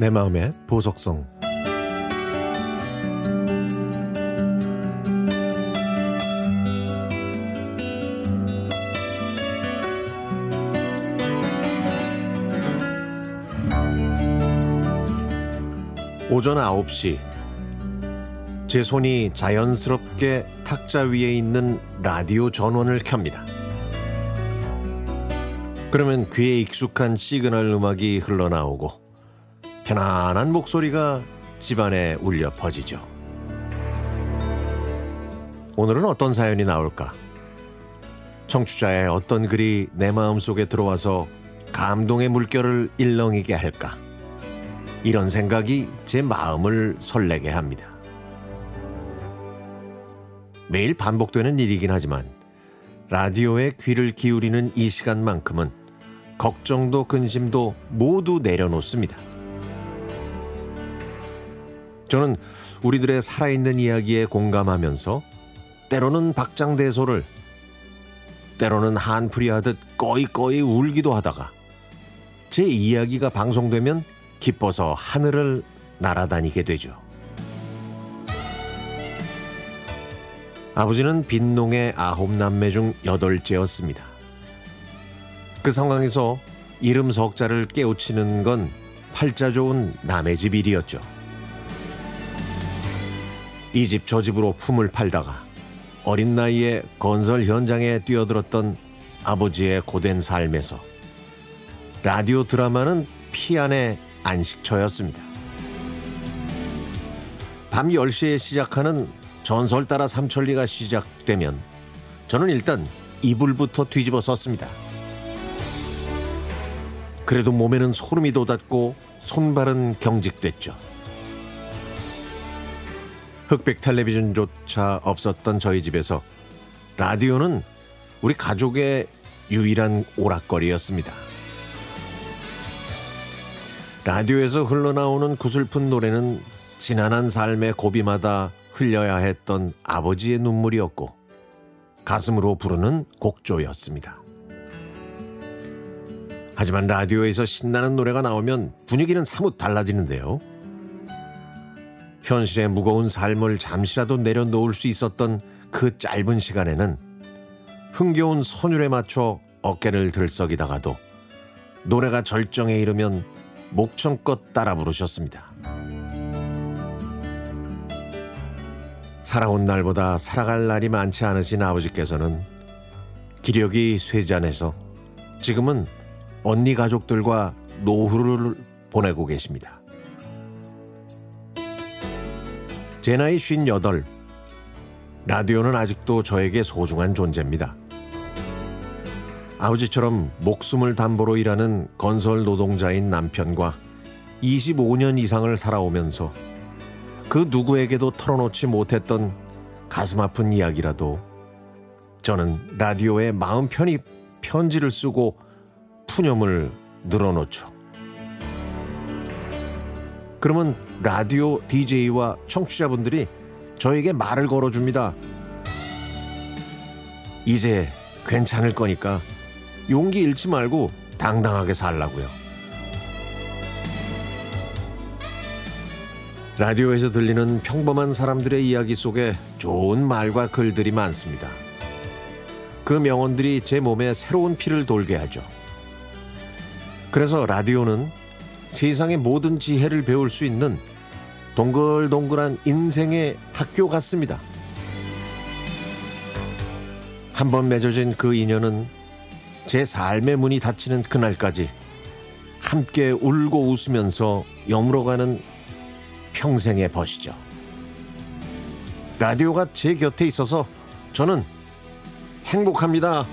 내 마음의 보석성. 오전 9시 제 손이 자연스럽게 탁자 위에 있는 라디오 전원을 켭니다. 그러면 귀에 익숙한 시그널 음악이 흘러나오고 편안한 목소리가 집안에 울려 퍼지죠. 오늘은 어떤 사연이 나올까? 청취자의 어떤 글이 내 마음속에 들어와서 감동의 물결을 일렁이게 할까? 이런 생각이 제 마음을 설레게 합니다. 매일 반복되는 일이긴 하지만 라디오에 귀를 기울이는 이 시간만큼은 걱정도 근심도 모두 내려놓습니다. 저는 우리들의 살아있는 이야기에 공감하면서 때로는 박장대소를, 때로는 한풀이하듯 꺼이꺼이 울기도 하다가 제 이야기가 방송되면 기뻐서 하늘을 날아다니게 되죠. 아버지는 빈농의 9 남매 중 8째였습니다. 그 상황에서 이름 석자를 깨우치는 건 팔자 좋은 남의 집 일이었죠. 이 집 저 집으로 품을 팔다가 어린 나이에 건설 현장에 뛰어들었던 아버지의 고된 삶에서 라디오 드라마는 피안의 안식처였습니다. 밤 10시에 시작하는 전설 따라 삼천리가 시작되면 저는 일단 이불부터 뒤집어 썼습니다. 그래도 몸에는 소름이 돋았고 손발은 경직됐죠. 흑백 텔레비전조차 없었던 저희 집에서 라디오는 우리 가족의 유일한 오락거리였습니다. 라디오에서 흘러나오는 구슬픈 노래는 지난한 삶의 고비마다 흘려야 했던 아버지의 눈물이었고 가슴으로 부르는 곡조였습니다. 하지만 라디오에서 신나는 노래가 나오면 분위기는 사뭇 달라지는데요. 현실의 무거운 삶을 잠시라도 내려놓을 수 있었던 그 짧은 시간에는 흥겨운 선율에 맞춰 어깨를 들썩이다가도 노래가 절정에 이르면 목청껏 따라 부르셨습니다. 살아온 날보다 살아갈 날이 많지 않으신 아버지께서는 기력이 쇠잔해서 지금은 언니 가족들과 노후를 보내고 계십니다. 제 나이 58, 라디오는 아직도 저에게 소중한 존재입니다. 아버지처럼 목숨을 담보로 일하는 건설 노동자인 남편과 25년 이상을 살아오면서 그 누구에게도 털어놓지 못했던 가슴 아픈 이야기라도 저는 라디오에 마음 편히 편지를 쓰고 푸념을 늘어놓죠. 그러면 라디오 DJ와 청취자분들이 저에게 말을 걸어줍니다. 이제 괜찮을 거니까 용기 잃지 말고 당당하게 살라고요. 라디오에서 들리는 평범한 사람들의 이야기 속에 좋은 말과 글들이 많습니다. 그 명언들이 제 몸에 새로운 피를 돌게 하죠. 그래서 라디오는 세상의 모든 지혜를 배울 수 있는 동글동글한 인생의 학교 같습니다. 한번 맺어진 그 인연은 제 삶의 문이 닫히는 그날까지 함께 울고 웃으면서 여물어가는 평생의 벗이죠. 라디오가 제 곁에 있어서 저는 행복합니다.